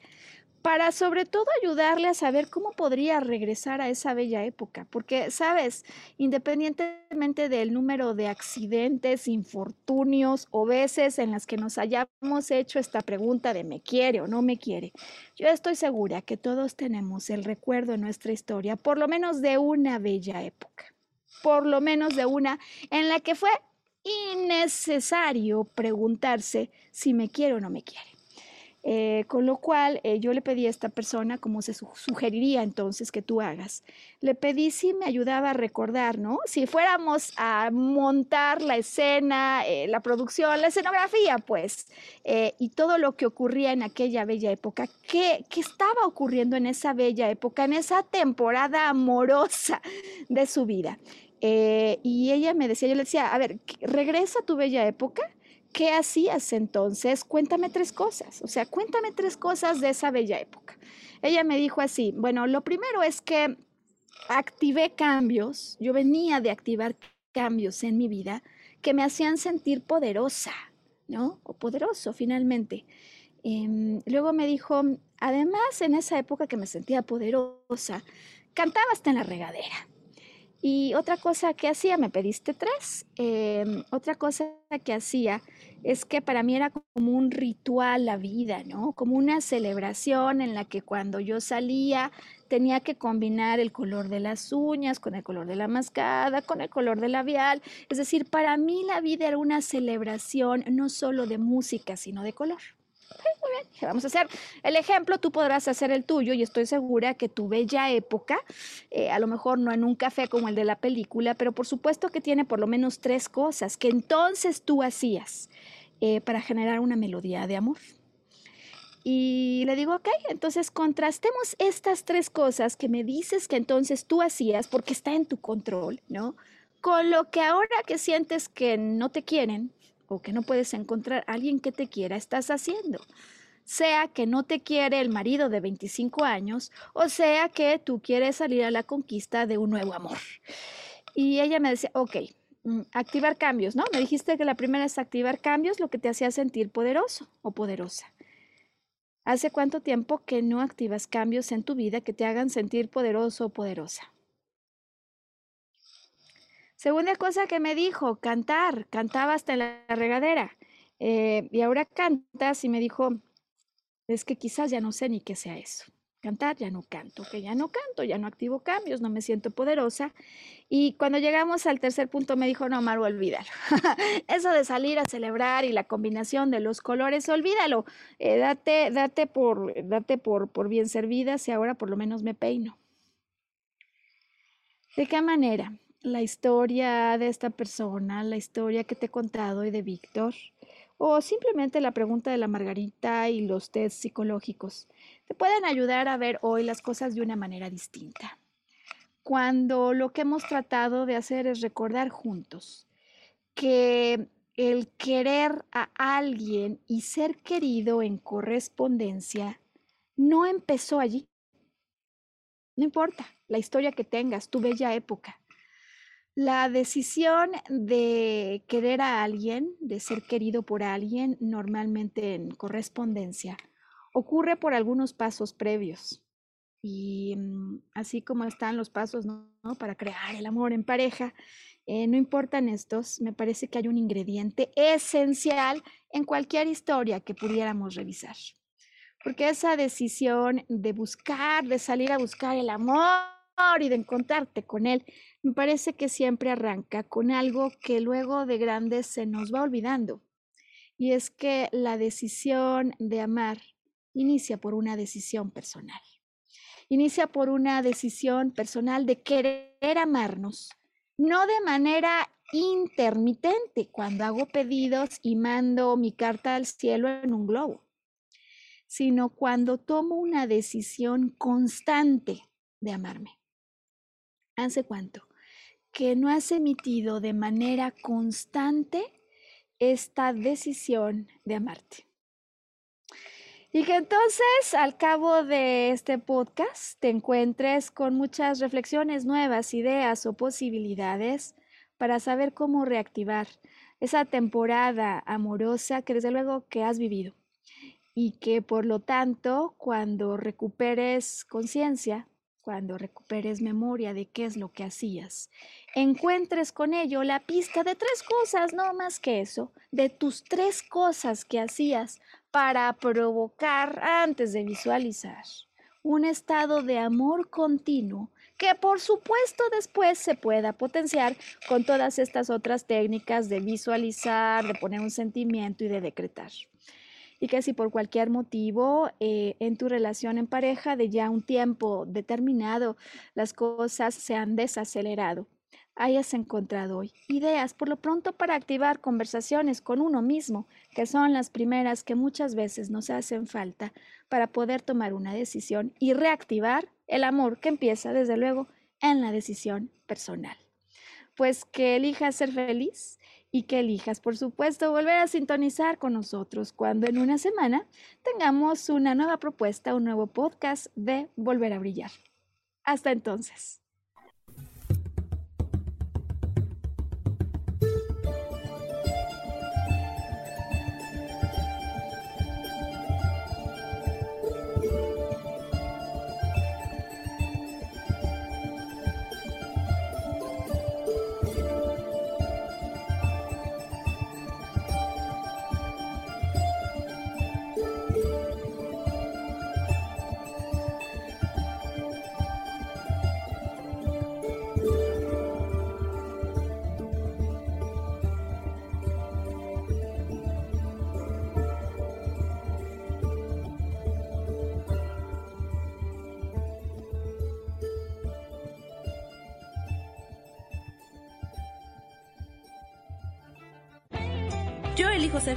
para sobre todo ayudarle a saber cómo podría regresar a esa bella época. Porque, ¿sabes? Independientemente del número de accidentes, infortunios o veces en las que nos hayamos hecho esta pregunta de me quiere o no me quiere, yo estoy segura que todos tenemos el recuerdo en nuestra historia, por lo menos de una bella época, por lo menos de una en la que fue innecesario preguntarse si me quiere o no me quiere. Eh, con lo cual eh, yo le pedí a esta persona, como se sugeriría entonces que tú hagas, le pedí si me ayudaba a recordar, ¿no? Si fuéramos a montar la escena, eh, la producción, la escenografía, pues, eh, y todo lo que ocurría en aquella bella época, ¿qué, qué estaba ocurriendo en esa bella época, en esa temporada amorosa de su vida? Eh, y ella me decía, yo le decía, a ver, regresa a tu bella época, ¿Qué hacías entonces? Cuéntame tres cosas, o sea, cuéntame tres cosas de esa bella época. Ella me dijo así, bueno, lo primero es que activé cambios, yo venía de activar cambios en mi vida que me hacían sentir poderosa, ¿no? O poderoso finalmente. Eh, luego me dijo, además en esa época que me sentía poderosa, cantaba hasta en la regadera. Y otra cosa que hacía, me pediste tres, eh, otra cosa que hacía es que para mí era como un ritual la vida, ¿no? Como una celebración en la que cuando yo salía tenía que combinar el color de las uñas con el color de la mascada, con el color del labial. Es decir, para mí la vida era una celebración no solo de música, sino de color. Muy bien, vamos a hacer el ejemplo, tú podrás hacer el tuyo y estoy segura que tu bella época, eh, a lo mejor no en un café como el de la película, pero por supuesto que tiene por lo menos tres cosas que entonces tú hacías eh, para generar una melodía de amor. Y le digo, ok, entonces contrastemos estas tres cosas que me dices que entonces tú hacías porque está en tu control, ¿no? Con lo que ahora que sientes que no te quieren, o que no puedes encontrar a alguien que te quiera, estás haciendo. Sea que no te quiere el marido de veinticinco años, o sea que tú quieres salir a la conquista de un nuevo amor. Y ella me decía, ok, activar cambios, ¿no? Me dijiste que la primera es activar cambios, lo que te hacía sentir poderoso o poderosa. ¿Hace cuánto tiempo que no activas cambios en tu vida que te hagan sentir poderoso o poderosa? Segunda cosa que me dijo, cantar, cantaba hasta en la regadera. Eh, y ahora cantas y me dijo, es que quizás ya no sé ni qué sea eso. Cantar, ya no canto, que ya no canto, ya no activo cambios, no me siento poderosa. Y cuando llegamos al tercer punto me dijo, no, Maru, olvídalo. Eso de salir a celebrar y la combinación de los colores, olvídalo. Eh, date date, por, date por, por bien servida si ahora por lo menos me peino. ¿De qué manera? La historia de esta persona, la historia que te he contado y de Víctor, o simplemente la pregunta de la margarita y los tests psicológicos, te pueden ayudar a ver hoy las cosas de una manera distinta. Cuando lo que hemos tratado de hacer es recordar juntos que el querer a alguien y ser querido en correspondencia no empezó allí. No importa la historia que tengas, tu bella época. La decisión de querer a alguien, de ser querido por alguien, normalmente en correspondencia, ocurre por algunos pasos previos. Y así como están los pasos, ¿no? Para crear el amor en pareja, eh, no importan estos, me parece que hay un ingrediente esencial en cualquier historia que pudiéramos revisar. Porque esa decisión de buscar, de salir a buscar el amor, y de encontrarte con él, me parece que siempre arranca con algo que luego de grandes se nos va olvidando. Y es que la decisión de amar inicia por una decisión personal. Inicia por una decisión personal de querer amarnos, no de manera intermitente, cuando hago pedidos y mando mi carta al cielo en un globo, sino cuando tomo una decisión constante de amarme. ¿Hace cuánto que no has emitido de manera constante esta decisión de amarte? Y que entonces al cabo de este podcast te encuentres con muchas reflexiones nuevas, ideas o posibilidades para saber cómo reactivar esa temporada amorosa que desde luego que has vivido y que por lo tanto cuando recuperes conciencia, cuando recuperes memoria de qué es lo que hacías, encuentres con ello la pista de tres cosas, no más que eso, de tus tres cosas que hacías para provocar, antes de visualizar, un estado de amor continuo que por supuesto después se pueda potenciar con todas estas otras técnicas de visualizar, de poner un sentimiento y de decretar. Y que si por cualquier motivo eh, en tu relación en pareja de ya un tiempo determinado las cosas se han desacelerado, hayas encontrado hoy ideas por lo pronto para activar conversaciones con uno mismo, que son las primeras que muchas veces nos hacen falta para poder tomar una decisión y reactivar el amor que empieza desde luego en la decisión personal. Pues que elijas ser feliz y que elijas, por supuesto, volver a sintonizar con nosotros cuando en una semana tengamos una nueva propuesta, un nuevo podcast de Volver a Brillar. Hasta entonces. Yo elijo ser